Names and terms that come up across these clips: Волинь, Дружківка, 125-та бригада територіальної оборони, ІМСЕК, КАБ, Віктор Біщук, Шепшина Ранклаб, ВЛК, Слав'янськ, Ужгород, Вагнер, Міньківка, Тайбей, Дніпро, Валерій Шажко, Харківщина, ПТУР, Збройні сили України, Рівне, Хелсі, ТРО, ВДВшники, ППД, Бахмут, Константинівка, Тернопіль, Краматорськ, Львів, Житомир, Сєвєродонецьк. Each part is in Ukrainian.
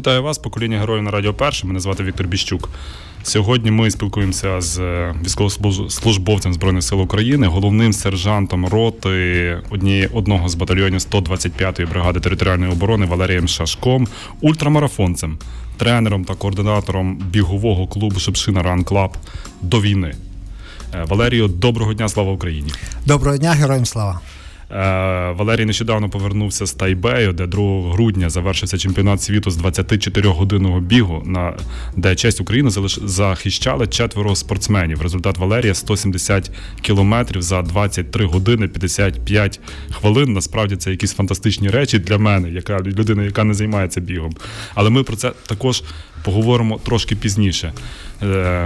Вітаю вас, покоління героїв на Радіо Перше. Мене звати Віктор Біщук. Сьогодні ми спілкуємося з військовослужбовцем Збройних сил України, головним сержантом роти одного з батальйонів 125-ї бригади територіальної оборони Валерієм Шажком, ультрамарафонцем, тренером та координатором бігового клубу «Шепшина Ранклаб» до війни. Валерію, доброго дня, слава Україні! Доброго дня, героям слава! Валерій нещодавно повернувся з Тайбею, де 2 грудня завершився чемпіонат світу з 24-годинного бігу, де честь України захищали 4 спортсменів. Результат Валерія – 170 кілометрів за 23 години 55 хвилин. Насправді це якісь фантастичні речі для мене, людина, яка не займається бігом. Але ми про це також поговоримо трошки пізніше.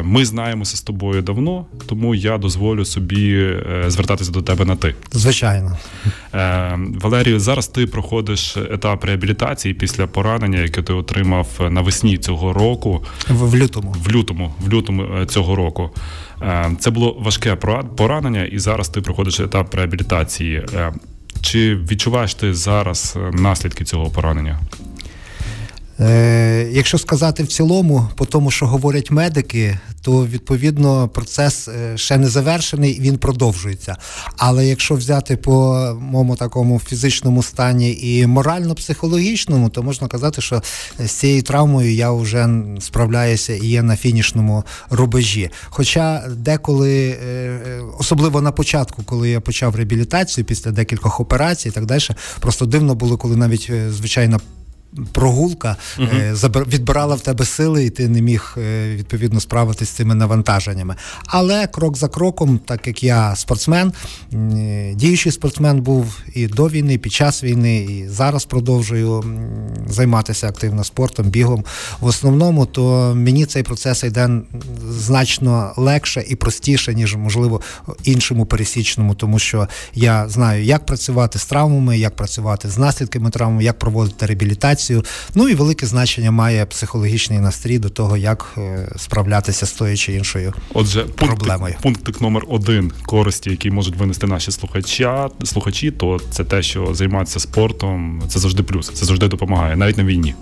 Ми знаємося з тобою давно, тому я дозволю собі звертатися до тебе на «ти». Звичайно. Валерію, зараз ти проходиш етап реабілітації після поранення, яке ти отримав навесні цього року. В лютому цього року. Це було важке поранення, і зараз ти проходиш етап реабілітації. Чи відчуваєш ти зараз наслідки цього поранення? Якщо сказати в цілому, по тому, що говорять медики, то, відповідно, процес ще не завершений, він продовжується. Але якщо взяти по моєму такому фізичному стані і морально-психологічному, то можна казати, що з цією травмою я вже справляюся і є на фінішному рубежі. Хоча деколи, особливо на початку, коли я почав реабілітацію після декількох операцій і так далі, просто дивно було, коли навіть звичайна прогулка відбирала в тебе сили, і ти не міг відповідно справитись з цими навантаженнями. Але крок за кроком, так як я спортсмен, діючий спортсмен був і до війни, і під час війни, і зараз продовжую займатися активно спортом, бігом в основному, то мені цей процес йде значно легше і простіше, ніж, можливо, іншому пересічному, тому що я знаю, як працювати з травмами, як працювати з наслідками травм, як проводити реабілітацію. Ну і велике значення має психологічний настрій до того, як справлятися з тою чи іншою проблемою. Отже, пунктик номер 1 користі, які можуть винести наші слухачі, то це те, що займатися спортом, це завжди плюс, це завжди допомагає, навіть на війні.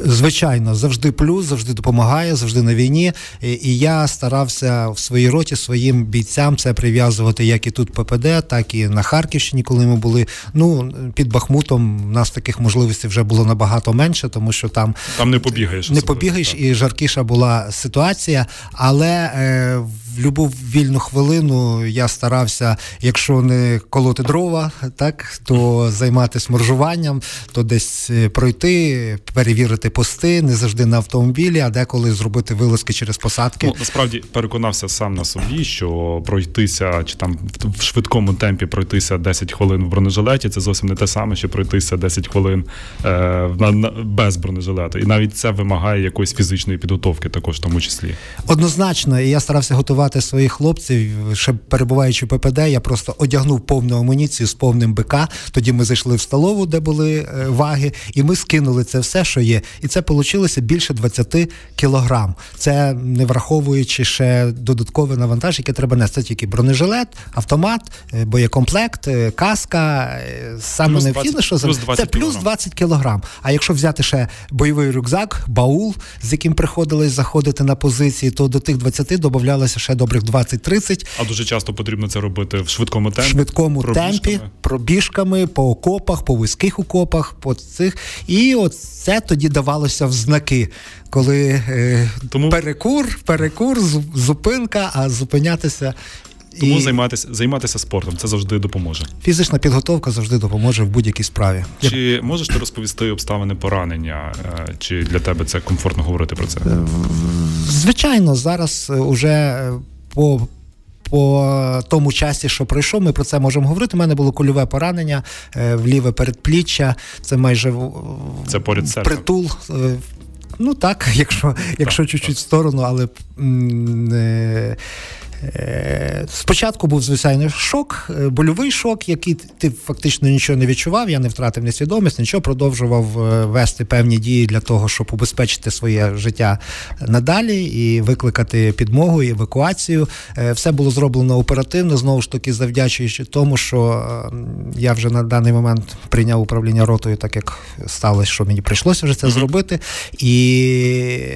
Звичайно, завжди плюс, завжди допомагає, завжди на війні. І я старався в своїй роті своїм бійцям це прив'язувати як і тут ППД, так і на Харківщині, коли ми були. Ну, під Бахмутом в нас таких можливостей вже було набагато менше, тому що там не побігаєш. Не побігаєш, так. І жаркіша була ситуація, але в любу вільну хвилину я старався, якщо не колоти дрова, так, то займатися маржуванням, то десь пройти, перевірити пости, не завжди на автомобілі, а деколи зробити вилазки через посадки. Ну, насправді переконався сам на собі, що пройтися, чи там в швидкому темпі пройтися 10 хвилин в бронежилеті, це зовсім не те саме, що пройтися 10 хвилин без бронежилету. І навіть це вимагає якоїсь фізичної підготовки також в тому числі. Однозначно, і я старався готувати своїх хлопців, ще перебуваючи в ППД, я просто одягнув повну амуніцію з повним БК, тоді ми зайшли в столову, де були ваги, і ми скинули це все, що є. І це вийшло більше 20 кілограм. Це не враховуючи ще додаткове навантаж, яке треба нести. Тільки бронежилет, автомат, боєкомплект, каска. Саме необхідне, що це плюс 20 кілограм. А якщо взяти ще бойовий рюкзак, баул, з яким приходилось заходити на позиції, то до тих 20 додавалося ще добрих 20-30. А дуже часто потрібно це робити в швидкому темпі? В швидкому темпі, пробіжками, по окопах, по вузьких окопах, по цих. І це тоді давалося в знаки, коли перекур, зупинка, а зупинятися. Тому займатися спортом, це завжди допоможе. Фізична підготовка завжди допоможе в будь-якій справі. Чи можеш ти розповісти обставини поранення? Чи для тебе це комфортно говорити про це? Звичайно, зараз уже по тому часі, що пройшов, ми про це можемо говорити. У мене було кульове поранення в ліве передпліччя, це майже це поряд серцем. Притул. Ну так, якщо чуть-чуть в сторону, але Спочатку був, звичайно, шок, больовий шок, який ти фактично нічого не відчував, я не втратив несвідомість, нічого, продовжував вести певні дії для того, щоб убезпечити своє життя надалі і викликати підмогу, і евакуацію. Все було зроблено оперативно, знову ж таки, завдячуючи тому, що я вже на даний момент прийняв управління ротою, так як сталося, що мені прийшлося вже це зробити, і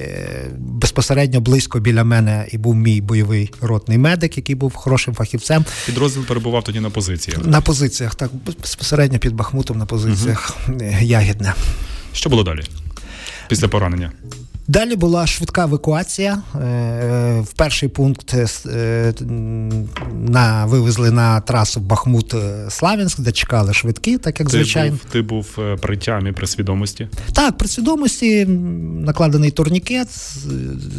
безпосередньо близько біля мене і був мій бойовий ротний медик, який був хорошим фахівцем. Підрозділ перебував тоді на позиціях. На позиціях, так, безпосередньо під Бахмутом на позиціях Ягідне. Що було далі після поранення? Далі була швидка евакуація. В перший пункт вивезли на трасу Бахмут-Слав'янськ, де чекали швидкі, так як звичайно. Ти був при тямі, при свідомості? Так, при свідомості, накладений турнікет,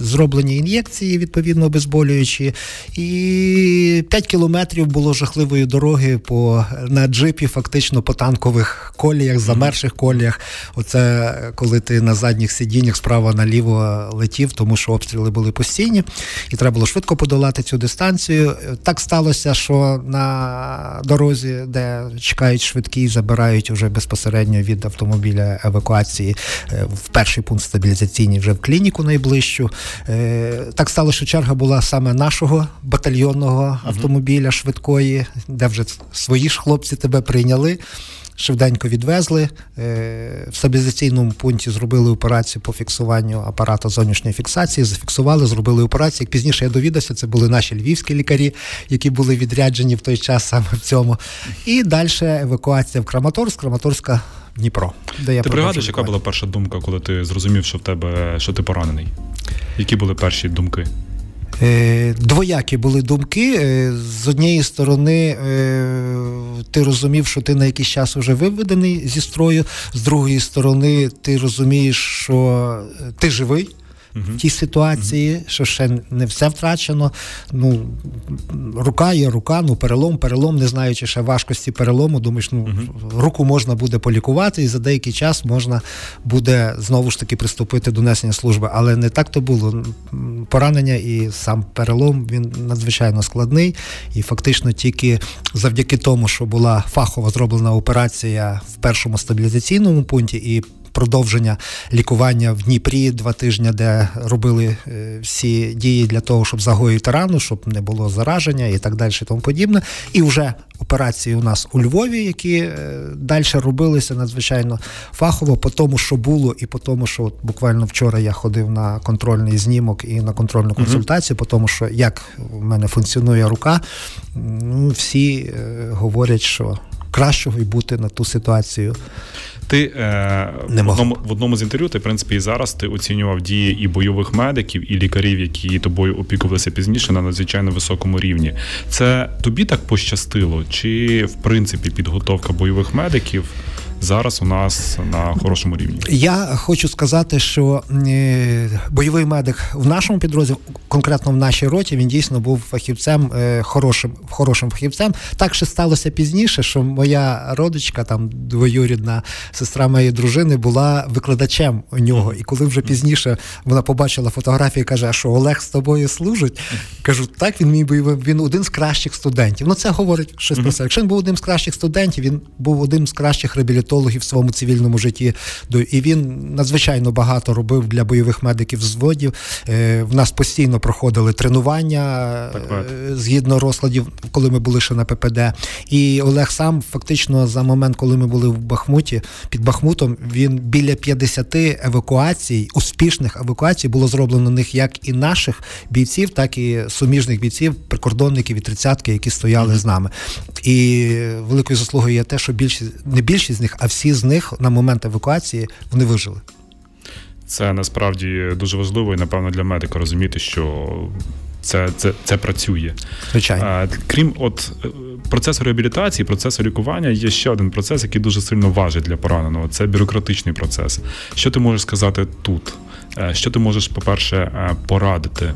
зроблені ін'єкції, відповідно, обезболюючі. І 5 кілометрів було жахливої дороги на джипі, фактично по танкових коліях, замерших коліях. Оце коли ти на задніх сидіннях справа наліво летів, тому що обстріли були постійні, і треба було швидко подолати цю дистанцію. Так сталося, що на дорозі, де чекають швидкі, забирають уже безпосередньо від автомобіля евакуації в перший пункт стабілізаційний, вже в клініку найближчу. Так сталося, що черга була саме нашого батальйонного автомобіля швидкої, де вже свої ж хлопці тебе прийняли. Швиденько відвезли, в стабілізаційному пункті зробили операцію по фіксуванню апарата зовнішньої фіксації, зафіксували, зробили операцію. Як пізніше я довідався, це були наші львівські лікарі, які були відряджені в той час саме в цьому. І далі евакуація в Краматорськ, Краматорська – Дніпро. Де я ти пригадуєш, яка була перша думка, коли ти зрозумів, що ти поранений? Які були перші думки? Двоякі були думки. З однієї сторони, ти розумів, що ти на якийсь час вже виведений зі строю, з другої сторони, ти розумієш, що ти живий в тій ситуації, що ще не все втрачено. Ну, рука є рука, ну перелом, не знаючи ще важкості перелому, думаєш, руку можна буде полікувати і за деякий час можна буде знову ж таки приступити до несення служби. Але не так то було. Поранення і сам перелом, він надзвичайно складний. І фактично тільки завдяки тому, що була фахово зроблена операція в першому стабілізаційному пункті і продовження лікування в Дніпрі 2 тижні, де робили всі дії для того, щоб загоїти рану, щоб не було зараження і так далі, і тому подібне. І вже операції у нас у Львові, які далі робилися надзвичайно фахово по тому, що було, і по тому, що от буквально вчора я ходив на контрольний знімок і на контрольну консультацію, по тому, що як в мене функціонує рука, ну, всі говорять, що кращого і бути на ту ситуацію. Ти в одному з інтерв'ю, ти, в принципі, і зараз ти оцінював дії і бойових медиків, і лікарів, які тобою опікувалися пізніше на надзвичайно високому рівні. Це тобі так пощастило? Чи, в принципі, підготовка бойових медиків зараз у нас на хорошому рівні? Я хочу сказати, що бойовий медик в нашому підрозділі, конкретно в нашій роті, він дійсно був фахівцем, хорошим фахівцем. Так ще сталося пізніше, що моя родичка, там двоюрідна сестра моєї дружини, була викладачем у нього. І коли вже пізніше вона побачила фотографії і каже, а що, Олег з тобою служить? Кажу, так, він мій бойовий, він один з кращих студентів. Ну це говорить щось про це. Якщо він був одним з кращих студентів, він був одним з кращих реабілітологів в своєму цивільному житті. І він надзвичайно багато робив для бойових медиків взводів. В нас постійно проходили тренування згідно розкладів, коли ми були ще на ППД. І Олег сам фактично за момент, коли ми були в Бахмуті, під Бахмутом, він біля 50 евакуацій, успішних евакуацій було зроблено них як і наших бійців, так і суміжних бійців, прикордонників і тридцятки, які стояли з нами. І великою заслугою є те, що не більшість з них, а всі з них на момент евакуації вони вижили. Це насправді дуже важливо і, напевно, для медика розуміти, що це працює. Звичайно. Крім процесу реабілітації, процесу лікування, є ще один процес, який дуже сильно важить для пораненого. Це бюрократичний процес. Що ти можеш сказати тут? Що ти можеш, по-перше, порадити?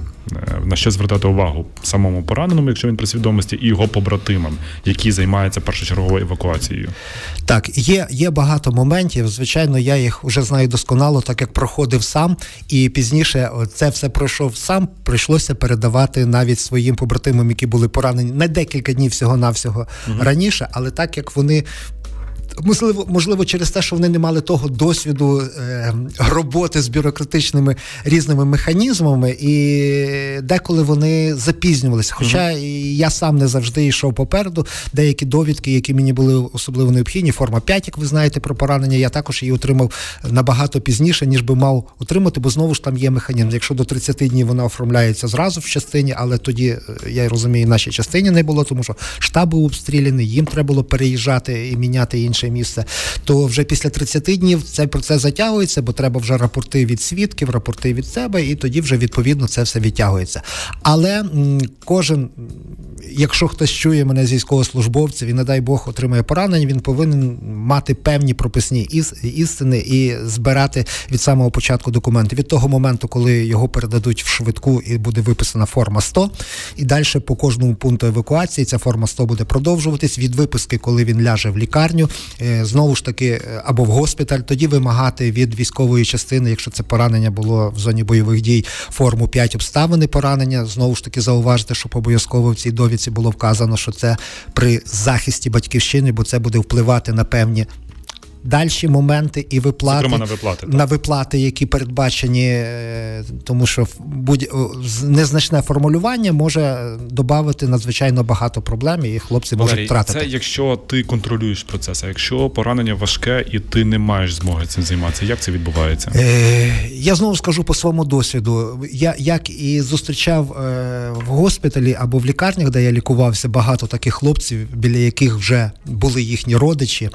На що звертати увагу самому пораненому, якщо він при свідомості, і його побратимам, які займаються першочерговою евакуацією? Так, є багато моментів. Звичайно, я їх вже знаю досконало, так як проходив сам, і пізніше це все пройшов сам, прийшлося передавати навіть своїм побратимам, які були поранені на декілька днів всього-навсього раніше, але так як вони... Можливо, через те, що вони не мали того досвіду роботи з бюрократичними різними механізмами, і деколи вони запізнювалися. Хоча я сам не завжди йшов попереду. Деякі довідки, які мені були особливо необхідні, форма 5, як ви знаєте, про поранення, я також її отримав набагато пізніше, ніж би мав отримати, бо знову ж там є механізм. Якщо до 30 днів вона оформляється зразу в частині, але тоді, я розумію, нашій частині не було, тому що штаби обстріляні, їм треба було переїжджати і міняти інше місце, то вже після 30 днів цей процес затягується, бо треба вже рапорти від свідків, рапорти від себе, і тоді вже відповідно це все відтягується. Але кожен, якщо хтось чує мене з військовослужбовців і, не дай Бог, отримає поранення, він повинен мати певні прописні істини і збирати від самого початку документи. Від того моменту, коли його передадуть в швидку і буде виписана форма 100, і далі по кожному пункту евакуації ця форма 100 буде продовжуватись. Від виписки, коли він ляже в лікарню, знову ж таки, або в госпіталь, тоді вимагати від військової частини, якщо це поранення було в зоні бойових дій, форму 5 обставини поранення. Знову ж таки, зауважте, що обов'язково в цій довідці було вказано, що це при захисті батьківщини, бо це буде впливати на певні дальші моменти і виплати, зокрема, на виплати, які передбачені, тому що незначне формулювання може додати надзвичайно багато проблем, і хлопці можуть втратити. Це якщо ти контролюєш процес, а якщо поранення важке і ти не маєш змоги цим займатися, як це відбувається? Я знову скажу по своєму досвіду. Я, як і зустрічав в госпіталі або в лікарнях, де я лікувався, багато таких хлопців, біля яких вже були їхні родичі,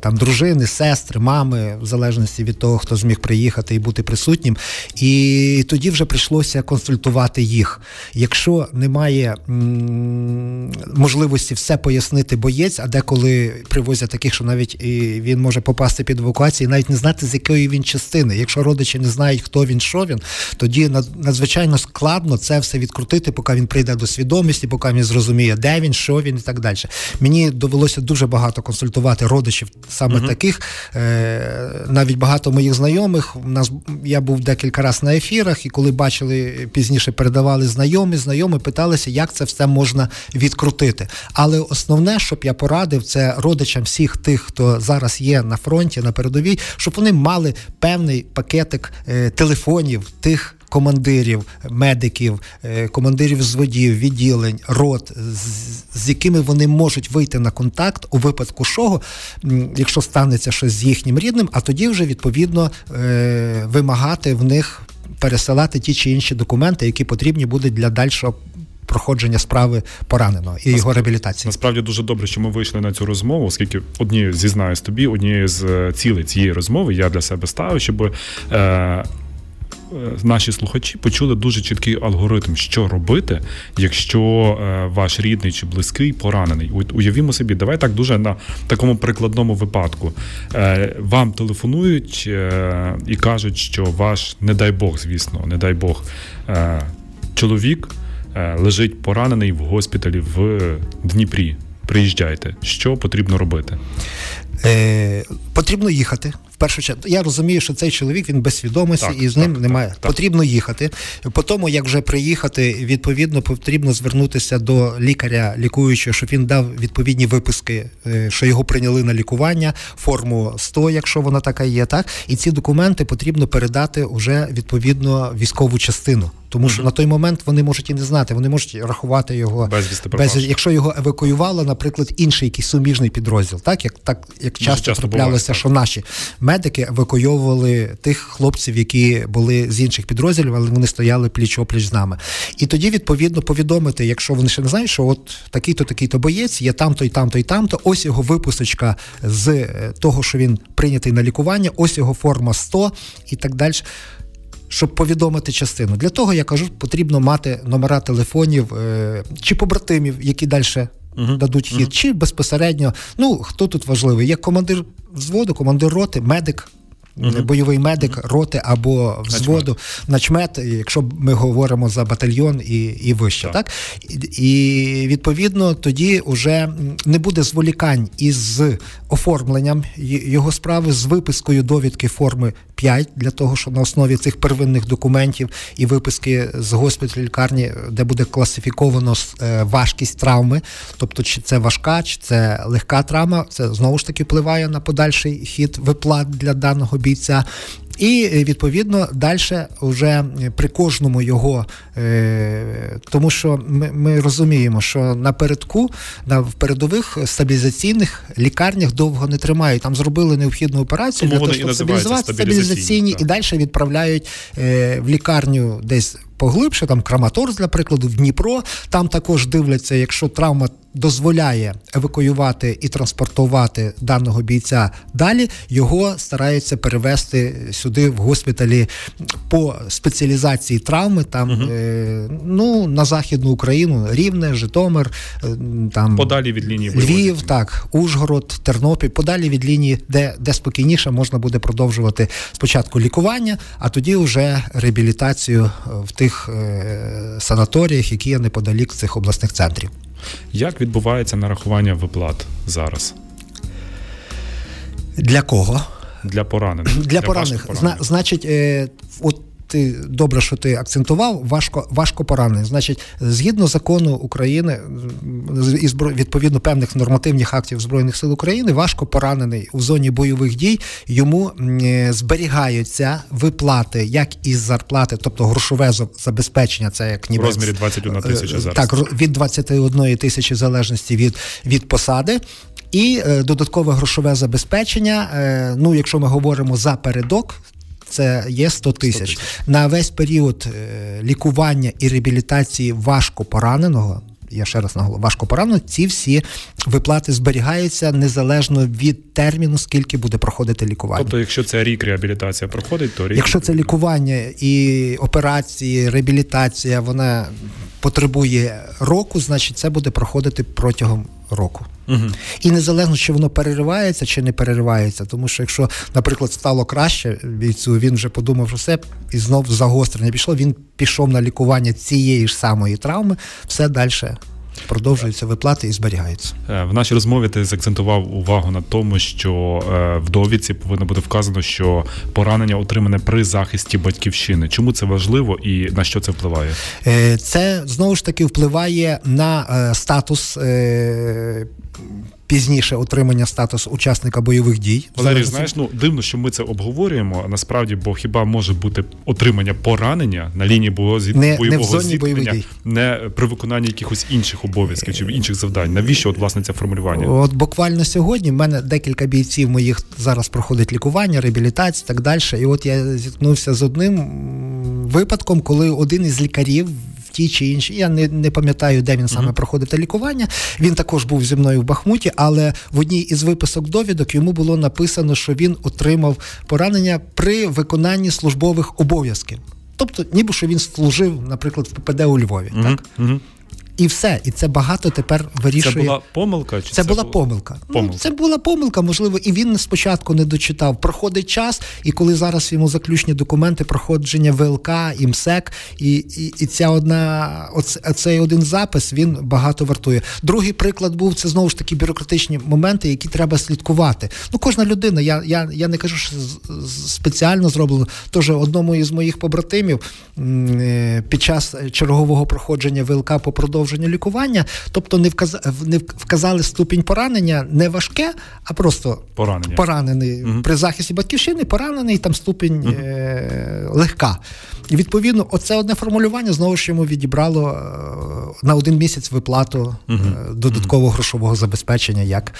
там дружини, сестри, мами, в залежності від того, хто зміг приїхати і бути присутнім. І тоді вже прийшлося консультувати їх. Якщо немає можливості все пояснити боєць, а деколи привозять таких, що навіть і він може попасти під евакуацію і навіть не знати, з якої він частини. Якщо родичі не знають, хто він, що він, тоді надзвичайно складно це все відкрутити, поки він прийде до свідомості, поки він зрозуміє, де він, що він і так далі. Мені довелося дуже багато консультувати родичів саме таких. Навіть багато моїх знайомих, я був декілька разів на ефірах, і коли бачили, пізніше передавали знайомі, питалися, як це все можна відкрутити. Але основне, щоб я порадив, це родичам всіх тих, хто зараз є на фронті, на передовій, щоб вони мали певний пакетик телефонів тих командирів, медиків, командирів взводів, відділень, рот, з якими вони можуть вийти на контакт у випадку чого, якщо станеться щось з їхнім рідним, а тоді вже відповідно вимагати в них пересилати ті чи інші документи, які потрібні будуть для дальшого проходження справи пораненого і його реабілітації. Насправді дуже добре, що ми вийшли на цю розмову, оскільки однією з цілей цієї розмови я для себе ставив, щоб наші слухачі почули дуже чіткий алгоритм, що робити, якщо ваш рідний чи близький поранений. Уявімо собі, давай так дуже на такому прикладному випадку. Вам телефонують і кажуть, що ваш, не дай Бог, чоловік лежить поранений в госпіталі в Дніпрі. Приїжджайте. Що потрібно робити? Потрібно їхати. В першу чергу, я розумію, що цей чоловік, він без свідомості, і з ним немає. Потрібно їхати. По тому, як вже приїхати, відповідно, потрібно звернутися до лікаря лікуючого, щоб він дав відповідні виписки, що його прийняли на лікування, форму 100, якщо вона така є, так? І ці документи потрібно передати уже відповідно військову частину. Тому що на той момент вони можуть і не знати, вони можуть рахувати його, якщо його евакуювали, наприклад, інший якийсь суміжний підрозділ, так як часто траплялося, що наші медики евакуйовували тих хлопців, які були з інших підрозділів, але вони стояли пліч-опліч з нами. І тоді, відповідно, повідомити, якщо вони ще не знають, що от такий-то боєць, є там-то і там-то і там-то, ось його виписочка з того, що він прийнятий на лікування, ось його форма 100 і так далі. Щоб повідомити частину. Для того, я кажу, потрібно мати номера телефонів чи побратимів, які далі дадуть хід, чи безпосередньо, хто тут важливий, як командир взводу, командир роти, медик, бойовий медик роти або взводу, начмет, якщо ми говоримо за батальйон і вище. Так. І відповідно тоді вже не буде зволікань із оформленням його справи, з випискою довідки форми 5, для того, щоб на основі цих первинних документів і виписки з госпіталю, лікарні, де буде класифіковано важкість травми, тобто чи це важка, чи це легка травма, це знову ж таки впливає на подальший хід виплат для даного бійця. І, відповідно, далі вже при кожному його, тому що ми розуміємо, що напередку, в передових стабілізаційних лікарнях довго не тримають. Там зробили необхідну операцію, тому для того, щоб стабілізувати, стабілізаційні, і далі відправляють в лікарню десь поглибше, там Краматорськ, для прикладу, в Дніпро. Там також дивляться, якщо травма дозволяє евакуювати і транспортувати даного бійця далі, його стараються перевести сюди, в госпіталі по спеціалізації травми, там, на Західну Україну, Рівне, Житомир, там, подалі від лінії Львів, так, Ужгород, Тернопіль, подалі від лінії, де спокійніше можна буде продовжувати спочатку лікування, а тоді вже реабілітацію в тих санаторіях, які є неподалік цих обласних центрів. Як відбувається нарахування виплат зараз? Для кого? Для поранених. Для поранених. Значить, ти добре, що ти акцентував, важко поранений. Значить, згідно закону України і відповідно певних нормативних актів Збройних сил України, важко поранений у зоні бойових дій, йому зберігаються виплати, як із зарплати, тобто грошове забезпечення, це як ніби в розмірі 21 тисяча зараз. Так, від 21 тисячі в залежності від посади. І додаткове грошове забезпечення, якщо ми говоримо за передок, це є 100 тисяч. На весь період лікування і реабілітації важко пораненого, я ще раз наголошую, важко поранено, ці всі виплати зберігаються незалежно від терміну, скільки буде проходити лікування. Тобто, якщо це рік реабілітація проходить, то рік... Якщо це лікування і операції, реабілітація, вона потребує року, значить це буде проходити протягом року. І незалежно, чи воно переривається, чи не переривається, тому що якщо, наприклад, стало краще бійцю, він вже подумав, що все, і знов загострення пішло, він пішов на лікування цієї ж самої травми, все далі продовжуються виплати і зберігаються. В нашій розмові ти закцентував увагу на тому, що в довідці повинно бути вказано, що поранення отримане при захисті батьківщини. Чому це важливо і на що це впливає? Це, знову ж таки, впливає на статус, пізніше отримання статусу учасника бойових дій. Валерій, знаєш, дивно, що ми це обговорюємо, насправді, бо хіба може бути отримання поранення на лінії бойового зіткнення, не при виконанні якихось інших обов'язків чи інших завдань? Навіщо, власне, це формулювання? От буквально сьогодні в мене декілька бійців моїх зараз проходить лікування, реабілітацію і так далі, і от я зіткнувся з одним випадком, коли один із лікарів ті чи інші, я не пам'ятаю, де він саме проходив те лікування, він також був зі мною в Бахмуті, але в одній із виписок довідок йому було написано, що він отримав поранення при виконанні службових обов'язків. Тобто, ніби що він служив, наприклад, в ППД у Львові, так? І все, і це багато тепер вирішує. Це була помилка? Чи це була помилка. Це була помилка, можливо, і він спочатку не дочитав. Проходить час, і коли зараз йому заключні документи проходження ВЛК, ІМСЕК, і цей один запис, він багато вартує. Другий приклад був, це знову ж таки бюрократичні моменти, які треба слідкувати. Кожна людина, я не кажу, що спеціально зроблено. Тож одному із моїх побратимів під час чергового проходження ВЛК по продовженню лікування, тобто не вказали ступінь поранення, не важке, а просто поранений. При захисті батьківщини поранений, там ступінь легка. І відповідно, оце одне формулювання знову ж йому відібрало на один місяць виплату додаткового грошового забезпечення, як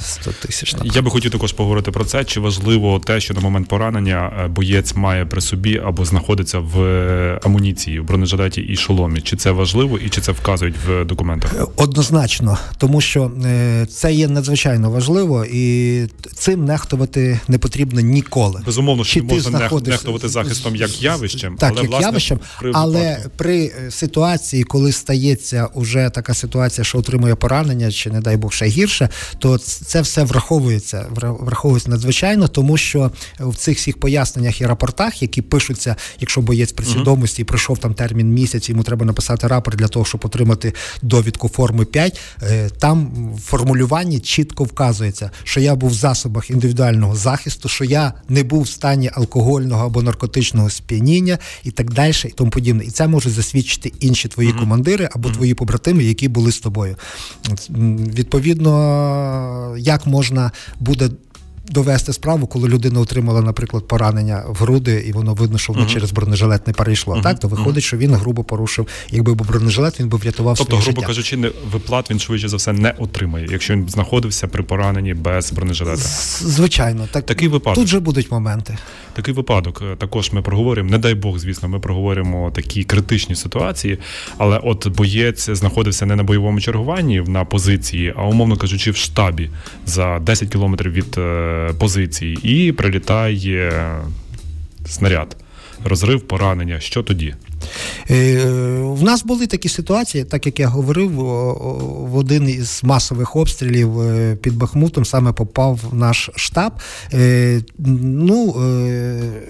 100 тисяч. Я би хотів також поговорити про це, чи важливо те, що на момент поранення боєць має при собі або знаходиться в амуніції, в бронежилеті і шоломі. Чи це важливо? І чи це вказують в документах? Однозначно, тому що це є надзвичайно важливо, і цим нехтувати не потрібно ніколи. Безумовно, що не можна нехтувати захистом як явищем, так, але, як власне, явищем, але при ситуації, коли стається уже така ситуація, що отримує поранення, чи, не дай Бог, ще гірше, то це все враховується надзвичайно, тому що в цих всіх поясненнях і рапортах, які пишуться, якщо боєць при свідомості, пройшов там термін місяць, йому треба написати рапорт для того, щоб отримати довідку форми 5, там в формулюванні чітко вказується, що я був в засобах індивідуального захисту, що я не був в стані алкогольного або наркотичного сп'яніння і так далі, і тому подібне. І це можуть засвідчити інші твої командири або твої побратими, які були з тобою. Відповідно, як можна буде довести справу, коли людина отримала, наприклад, поранення в груди, і воно видно, що воно через бронежилет не перейшло. Так, то виходить, що він грубо порушив. Якби був бронежилет, він би врятував своє життя. Тобто, грубо кажучи, виплат він швидше за все не отримає, якщо він знаходився при пораненні без бронежилета. Звичайно, такий випадок. Тут же будуть моменти. Такий випадок також ми проговоримо. Не дай Бог, звісно, ми проговоримо такі критичні ситуації, але от боєць знаходився не на бойовому чергуванні, на позиції, а умовно кажучи, в штабі за 10 кілометрів від позиції, і прилітає снаряд, розрив, поранення. Що тоді? В нас були такі ситуації, так як я говорив, в один із масових обстрілів під Бахмутом саме попав наш штаб.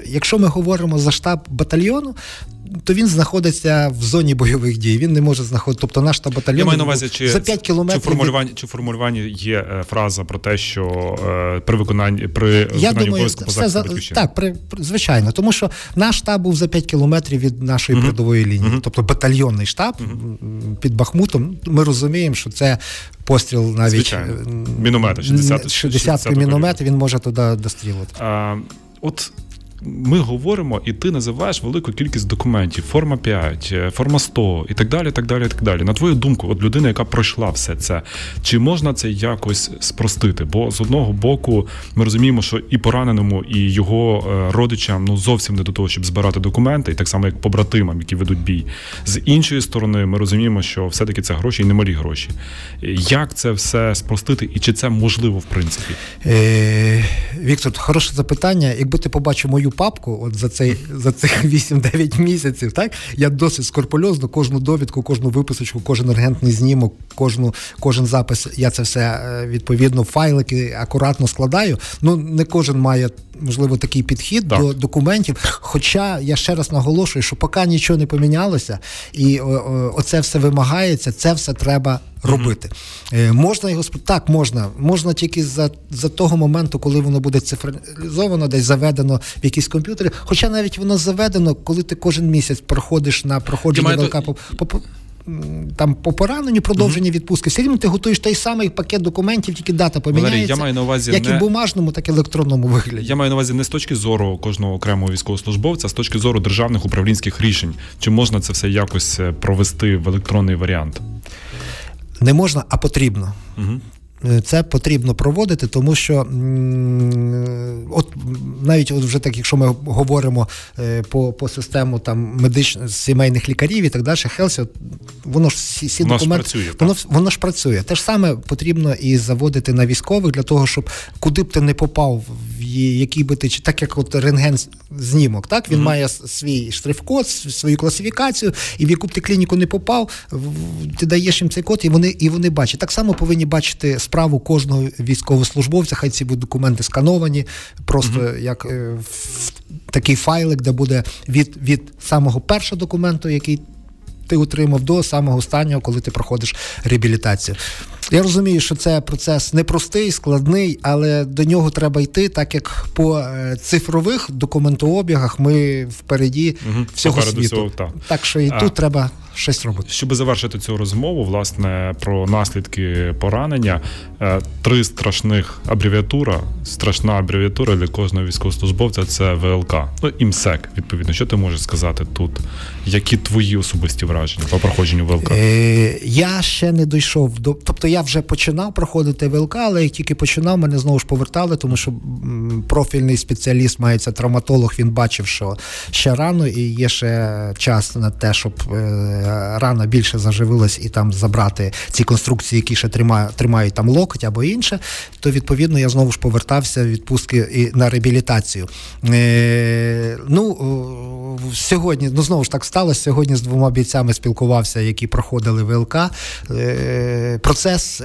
Якщо ми говоримо за штаб батальйону, то він знаходиться в зоні бойових дій. Він не може знаходити, тобто наш штаб батальйон. Я маю на увазі, чи за 5 кілометрів чи формулювання є фраза про те, що при виконанні обов'язку по захисту Батьківщини. Так, звичайно, тому що наш штаб був за 5 кілометрів від нашої передової лінії, тобто батальйонний штаб під Бахмутом. Ми розуміємо, що це постріл навіть звичайно. Міномета 60-й міномет, він може туди дострілити. Ми говоримо, і ти називаєш велику кількість документів. Форма 5, форма 100 і так далі, так далі, так далі. На твою думку, от людина, яка пройшла все це, чи можна це якось спростити? Бо з одного боку ми розуміємо, що і пораненому, і його родичам зовсім не до того, щоб збирати документи, і так само, як побратимам, які ведуть бій. З іншої сторони, ми розуміємо, що все-таки це гроші і немалі гроші. Як це все спростити, і чи це можливо, в принципі? Віктор, хороше запитання. Якби ти побачив мою папку, от за цих 8-9 місяців, так, я досить скорпульозно кожну довідку, кожну виписочку, кожен рентгенний знімок, кожен запис, я це все, відповідно, файлики акуратно складаю. Не кожен має, можливо, такий підхід до документів, хоча я ще раз наголошую, що поки нічого не помінялося, і оце все вимагається, це все треба робити. Можна його... Так, можна. Можна тільки за того моменту, коли воно буде цифровізовано, десь заведено в якісь комп'ютери. Хоча навіть воно заведено, коли ти кожен місяць проходиш на проходження ВЛК по пораненню, продовження відпустки. Все рівно ти готуєш той самий пакет документів, тільки дата поміняється, Валерій, як і в бумажному, так і в електронному вигляді. Я маю на увазі не з точки зору кожного окремого військовослужбовця, а з точки зору державних управлінських рішень. Чи можна це все якось провести в електронний варіант? Не можна, а потрібно. Це потрібно проводити, тому що навіть вже так, якщо ми говоримо по систему сімейних лікарів і так далі, Хелсі, воно ж всі документи, воно ж працює. Те ж саме потрібно і заводити на військових для того, щоб куди б ти не попав, який би ти, так як рентген знімок, так, він має свій штрих-код, свою класифікацію, і в яку б ти клініку не попав, ти даєш їм цей код, і вони бачать. Так само повинні бачити справу кожного військовослужбовця, хай ці будуть документи скановані, просто як такий файлик, де буде від самого першого документу, який ти отримав, до самого останнього, коли ти проходиш реабілітацію. Я розумію, що це процес непростий, складний, але до нього треба йти, так як по цифрових документообігах ми впереді всього світу. Так що і тут треба щось робити. Щоб завершити цю розмову, власне, про наслідки поранення, 3 страшних абревіатура, страшна абревіатура для кожного військовослужбовця – це ВЛК. ІМСЕК, відповідно. Що ти можеш сказати тут? Які твої особисті враження по проходженню ВЛК? Я ще не дійшов до... Тобто я вже починав проходити ВЛК, але як тільки починав, мене знову ж повертали, тому що профільний спеціаліст, мається травматолог, він бачив, що ще рано і є ще час на те, щоб рана більше заживилась і там забрати ці конструкції, які ще тримають там локоть або інше, то відповідно я знову ж повертався в відпустки і на реабілітацію. Сьогодні, знову ж так сталося, сьогодні з двома бійцями спілкувався, які проходили ВЛК. Процес,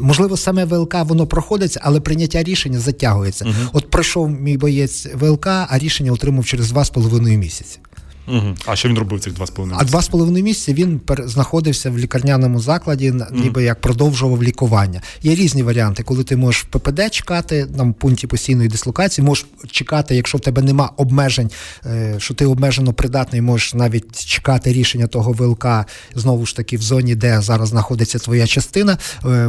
можливо, саме ВЛК, воно проходиться, але прийняття рішення затягується. Угу. От пройшов мій боєць ВЛК, а рішення отримав через 2,5 місяці. Угу. А що він робив цих 2,5 місяці? А 2,5 місяці він знаходився в лікарняному закладі, ніби як продовжував лікування. Є різні варіанти, коли ти можеш в ППД чекати, там, в пункті постійної дислокації, можеш чекати, якщо в тебе нема обмежень, що ти обмежено придатний, можеш навіть чекати рішення того ВЛК, знову ж таки, в зоні, де зараз знаходиться твоя частина,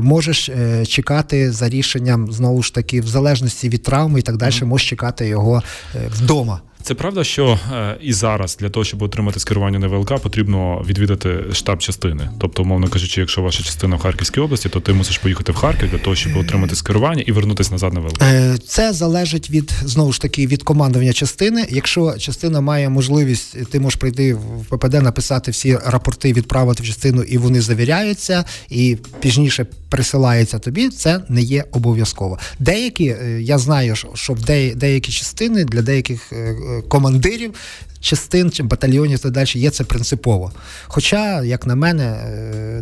можеш чекати за рішенням, знову ж таки, в залежності від травми і так далі, можеш чекати його вдома. Це правда, що і зараз для того, щоб отримати скерування на ВЛК, потрібно відвідати штаб частини. Тобто, умовно кажучи, якщо ваша частина в Харківській області, то ти мусиш поїхати в Харків для того, щоб отримати скерування і вернутися назад на ВЛК. Це залежить від, знову ж таки, від командування частини. Якщо частина має можливість, ти можеш прийти в ППД, написати всі рапорти, відправити в частину, і вони завіряються, і пізніше присилається тобі, це не є обов'язково. Деякі, я знаю, що деякі частини для деяких командирів частин, батальйонів та далі є це принципово. Хоча, як на мене,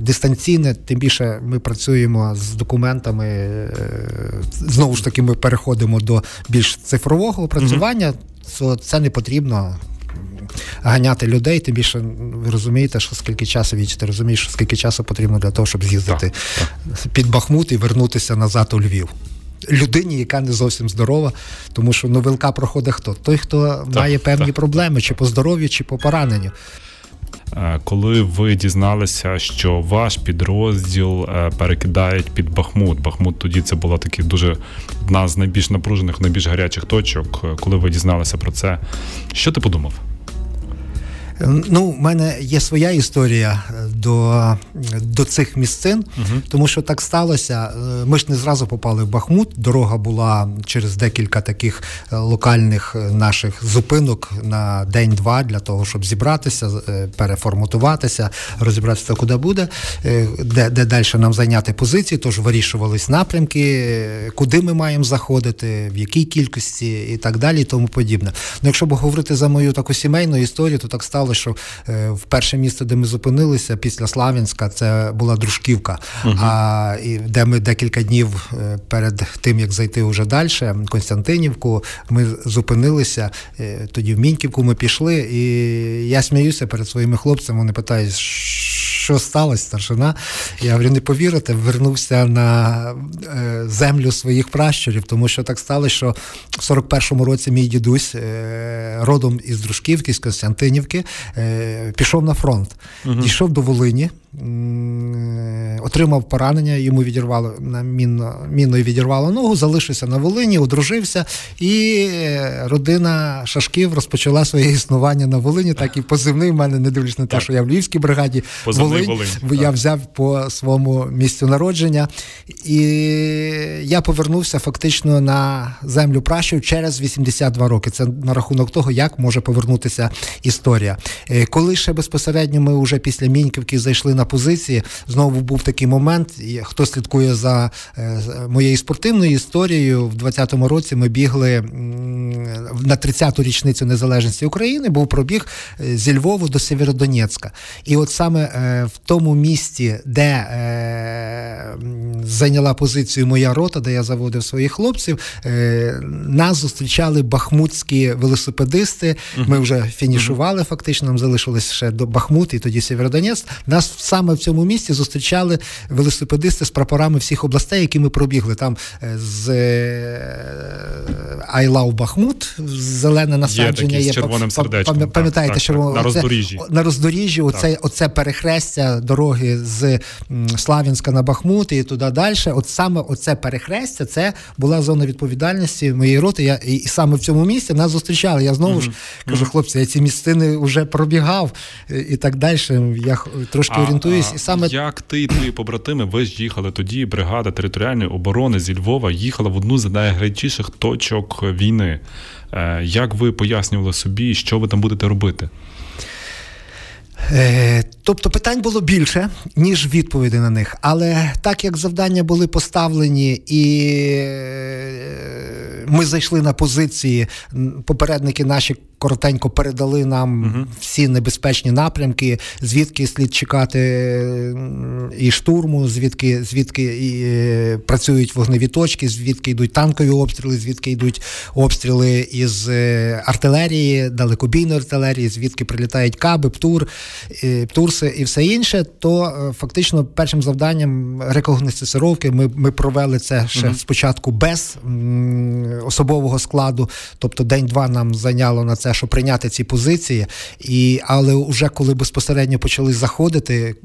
дистанційне, тим більше ми працюємо з документами, знову ж таки ми переходимо до більш цифрового працювання, то це не потрібно ганяти людей, тим більше ви розумієте, що скільки часу відчити, розумієш, що скільки часу потрібно для того, щоб з'їздити під Бахмут і вернутися назад у Львів. Людині, яка не зовсім здорова, тому що ВЛК проходить хто? Той, хто має певні проблеми, чи по здоров'ю, чи по пораненню. Коли ви дізналися, що ваш підрозділ перекидають під Бахмут, Бахмут тоді це була таки дуже одна з найбільш напружених, найбільш гарячих точок, коли ви дізналися про це, що ти подумав? В мене є своя історія до цих місцин, тому що так сталося. Ми ж не зразу попали в Бахмут, дорога була через декілька таких локальних наших зупинок на день-два для того, щоб зібратися, переформатуватися, розібратися, куди буде, де далі нам зайняти позиції, тож вирішувались напрямки, куди ми маємо заходити, в якій кількості і так далі, і тому подібне. Якщо говорити за мою таку сімейну історію, то так стало, що в перше місце, де ми зупинилися після Слав'янська, це була Дружківка, де ми декілька днів перед тим, як зайти уже далі, Константинівку, ми зупинилися, тоді в Міньківку ми пішли, і я сміюся перед своїми хлопцями, вони питають, що сталося, старшина? Я говорю, не повірите, вернувся на землю своїх пращурів, тому що так сталося, що в 41-му році мій дідусь, родом із Дружківки, з Константинівки, пішов на фронт, дійшов до Волині, отримав поранення, йому відірвало, міною відірвало ногу, залишився на Волині, одружився, і родина Шашків розпочала своє існування на Волині, так і позивний в мене, не дивлюсь на те, що я в Львівській бригаді, Волинь. Я взяв по своєму місцю народження, і я повернувся фактично на землю пращурів через 82 роки. Це на рахунок того, як може повернутися історія. Коли ще безпосередньо ми вже після Міньківки зайшли на позиції, знову був такий момент, хто слідкує за моєю спортивною історією, в 20-му році ми бігли на 30-ту річницю Незалежності України, був пробіг зі Львова до Сєвєродонецька. І от саме в тому місті, де зайняла позицію моя рота, де я заводив своїх хлопців, нас зустрічали бахмутські велосипедисти, ми вже фінішували фактично, нам залишилось ще до Бахмут і тоді Сєвєродонецьк, нас саме в цьому місті зустрічали велосипедисти з прапорами всіх областей, які ми пробігли, там з I love Бахмут, зелене насадження є, червоним сердечком, пам'ятаєте, на роздоріжжі, оце перехрестя дороги з Слав'янська на Бахмут і туди далі. От саме оце перехрестя, це була зона відповідальності моєї роти. І саме в цьому місці нас зустрічали. Я знову ж кажу, хлопці, я ці місцини вже пробігав і так далі. Я трошки орієнтуюся. Тобто, і саме як ти і твої побратими, ви ж їхали тоді, бригада територіальної оборони зі Львова їхала в одну з найгарячіших точок війни. Як ви пояснювали собі, що ви там будете робити? Тобто питань було більше, ніж відповіді на них. Але так як завдання були поставлені і ми зайшли на позиції, попередники наші коротенько передали нам всі небезпечні напрямки, звідки слід чекати і штурму, звідки і працюють вогневі точки, звідки йдуть танкові обстріли, звідки йдуть обстріли із артилерії, далекобійної артилерії, звідки прилітають КАБи, ПТУРси і все інше, то фактично першим завданням рекогносцировки ми провели це ще спочатку без особового складу, тобто день-два нам зайняло на це, щоб прийняти ці позиції, але вже коли безпосередньо почали заходити,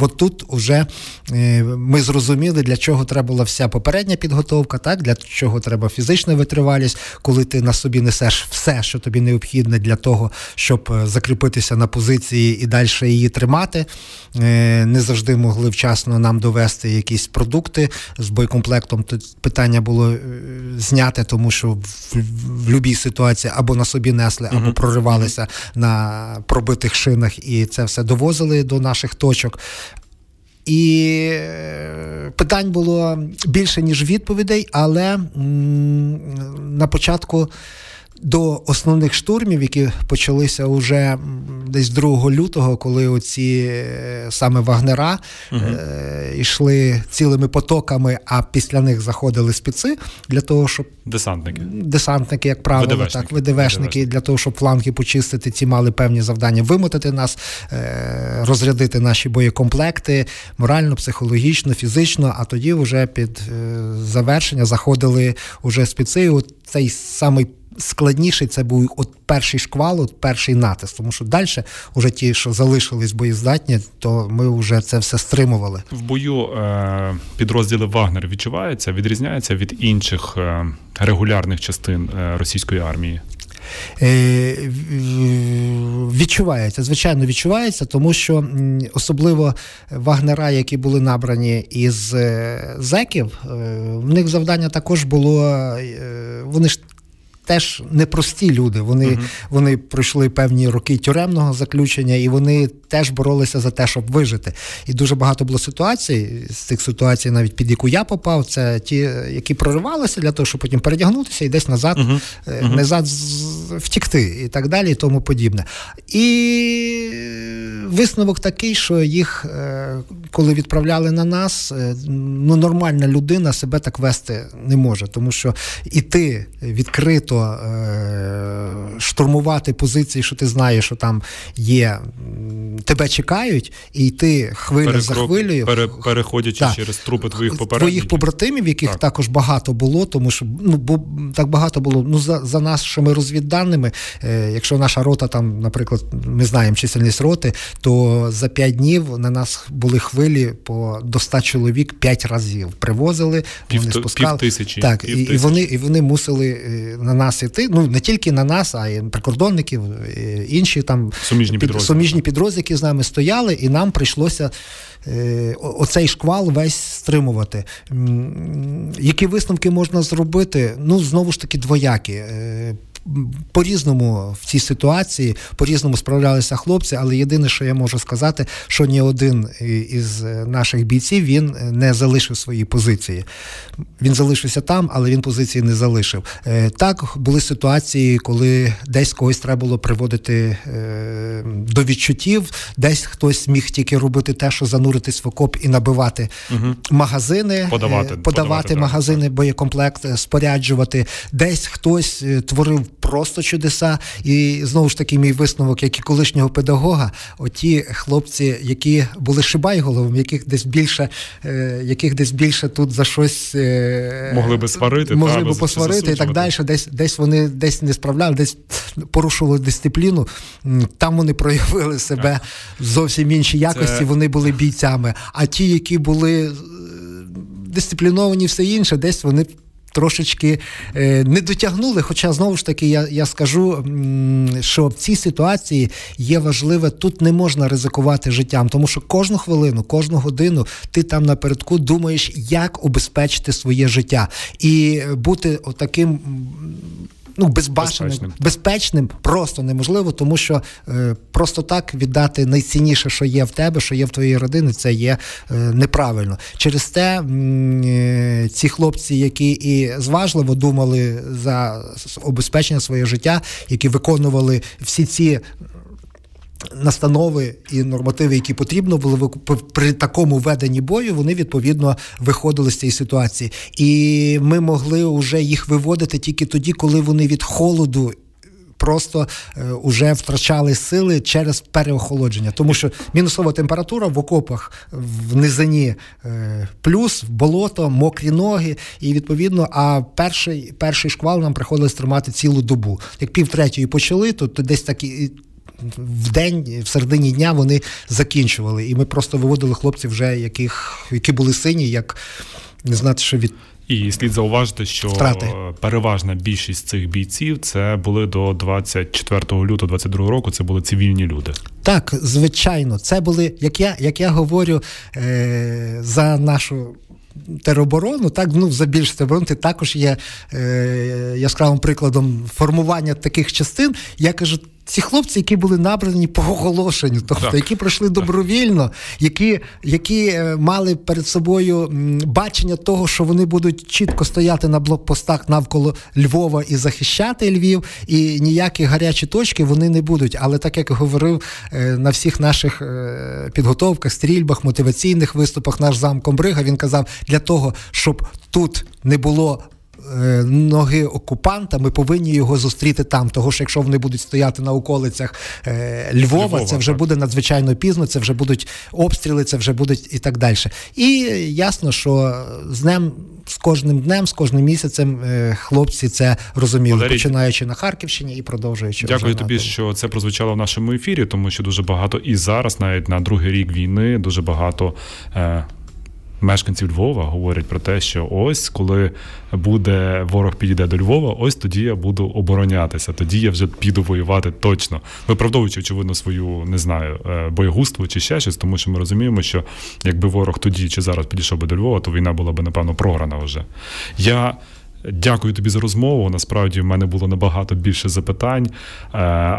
от тут вже ми зрозуміли, для чого треба була вся попередня підготовка, так? Для чого треба фізична витривалість, коли ти на собі несеш все, що тобі необхідне для того, щоб закріпитися на позиції і далі її тримати. Не завжди могли вчасно нам довести якісь продукти, з боєкомплектом тут питання було зняте, тому що в будь-якій ситуації або на собі несли, або проривалися на пробитих шинах, і це все довозили до наших точок. І питань було більше, ніж відповідей, але на початку до основних штурмів, які почалися уже десь 2 лютого, коли оці саме Вагнера йшли цілими потоками, а після них заходили спіци для того, щоб... Десантники, як правило, ВДВшники, для того, щоб фланги почистити, ці мали певні завдання вимотати нас, розрядити наші боєкомплекти морально, психологічно, фізично, а тоді вже під завершення заходили уже спіци, і от цей самий складніший це був от перший шквал, от перший натиск, тому що далі вже ті, що залишились боєздатні, то ми вже це все стримували. В бою підрозділи Вагнер відчуваються, відрізняються від інших регулярних частин російської армії? Відчувається, звичайно, відчувається, тому що особливо вагнера, які були набрані із зеків, в них завдання також було, вони ж теж непрості люди, вони пройшли певні роки тюремного заключення, і вони теж боролися за те, щоб вижити. І дуже багато було ситуацій, з цих ситуацій, навіть під яку я попав, це ті, які проривалися для того, щоб потім передягнутися і десь назад втікти і так далі, і тому подібне. І висновок такий, що їх, коли відправляли на нас, ну нормальна людина себе так вести не може, тому що іти відкрито штурмувати позиції, що ти знаєш, що там є, тебе чекають, і йти хвиля за хвилею. Переходячи через трупи твоїх попередників. Твоїх побратимів, яких також багато було, тому що, так багато було, за нашими розвідданими, якщо наша рота там, наприклад, ми знаємо чисельність роти, то за 5 днів на нас були хвилі до 100 чоловік 5 разів. Привозили, вони спускали. Півтисячі. Так, і вони мусили на нас іти, не тільки на нас, а й прикордонників, і інші там суміжні підрозділи, які з нами стояли, і нам прийшлося оцей шквал весь стримувати. Які висновки можна зробити? Знову ж таки, двоякі. По-різному в цій ситуації, по-різному справлялися хлопці, але єдине, що я можу сказати, що ні один із наших бійців, він не залишив свої позиції. Він залишився там, але він позиції не залишив. Так, були ситуації, коли десь когось треба було приводити до відчуттів, десь хтось міг тільки робити те, що зануритись в окоп і набивати магазини, подавати магазини, боєкомплект, споряджувати. Десь хтось творив просто чудеса. І знову ж таки мій висновок, як і колишнього педагога, оті хлопці, які були шибайголовим, яких десь більше тут за щось могли би посварити і так далі. Десь вони десь не справляли, десь порушували дисципліну. Там вони проявили себе зовсім інші якості, вони були бійцями. А ті, які були дисципліновані, все інше, десь вони трошечки не дотягнули. Хоча, знову ж таки, я скажу, що в цій ситуації є важливе, тут не можна ризикувати життям, тому що кожну хвилину, кожну годину ти там напередку думаєш, як убезпечити своє життя. І бути отаким... безпечним просто неможливо, тому що просто так віддати найцінніше, що є в тебе, що є в твоїй родині, це є неправильно. Через те ці хлопці, які і зважливо думали за обезпечення своє життя, які виконували всі ці настанови і нормативи, які потрібно були при такому веденні бою, вони, відповідно, виходили з цієї ситуації. І ми могли уже їх виводити тільки тоді, коли вони від холоду просто уже втрачали сили через переохолодження. Тому що мінусова температура в окопах, в низині плюс, в болото, мокрі ноги, і відповідно, а перший шквал нам приходилось тримати цілу добу. Як 2:30 почали, то десь такі... в день, в середині дня вони закінчували. І ми просто виводили хлопців вже, які були сині, як не знати, що від... І слід зауважити, що втрати. Переважна більшість цих бійців це були до 24 лютого 22 року, це були цивільні люди. Так, звичайно. Це були, як я говорю, за нашу тероборону, так, за більшість тероборони також є яскравим прикладом формування таких частин. Я кажу, ці хлопці, які були набрані по оголошенню, тобто, які пройшли добровільно, які мали перед собою бачення того, що вони будуть чітко стояти на блокпостах навколо Львова і захищати Львів, і ніякі гарячі точки вони не будуть. Але так, як говорив на всіх наших підготовках, стрільбах, мотиваційних виступах наш замкомбрига, він казав, для того, щоб тут не було ноги окупанта, ми повинні його зустріти там, того ж, якщо вони будуть стояти на околицях Львова, це вже буде надзвичайно пізно, це вже будуть обстріли, це вже будуть і так далі. І ясно, що з кожним днем, з кожним місяцем хлопці це розуміли, Валерій, починаючи на Харківщині і продовжуючи. Дякую тобі, що це прозвучало в нашому ефірі, тому що дуже багато і зараз, навіть на другий рік війни, дуже багато мешканців Львова говорять про те, що ось, коли ворог підійде до Львова, ось тоді я буду оборонятися, тоді я вже піду воювати точно. Виправдовуючи, очевидно, свою, не знаю, боягузтво чи ще щось, тому що ми розуміємо, що якби ворог тоді чи зараз підійшов би до Львова, то війна була б, напевно, програна вже. Я дякую тобі за розмову. Насправді, в мене було набагато більше запитань,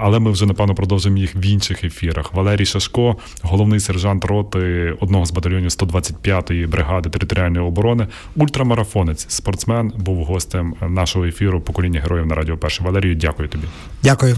але ми вже, напевно, продовжимо їх в інших ефірах. Валерій Шажко, головний сержант роти одного з батальйонів 125-ї бригади територіальної оборони, ультрамарафонець, спортсмен, був гостем нашого ефіру «Покоління героїв» на Радіо Перше. Валерію, дякую тобі. Дякую.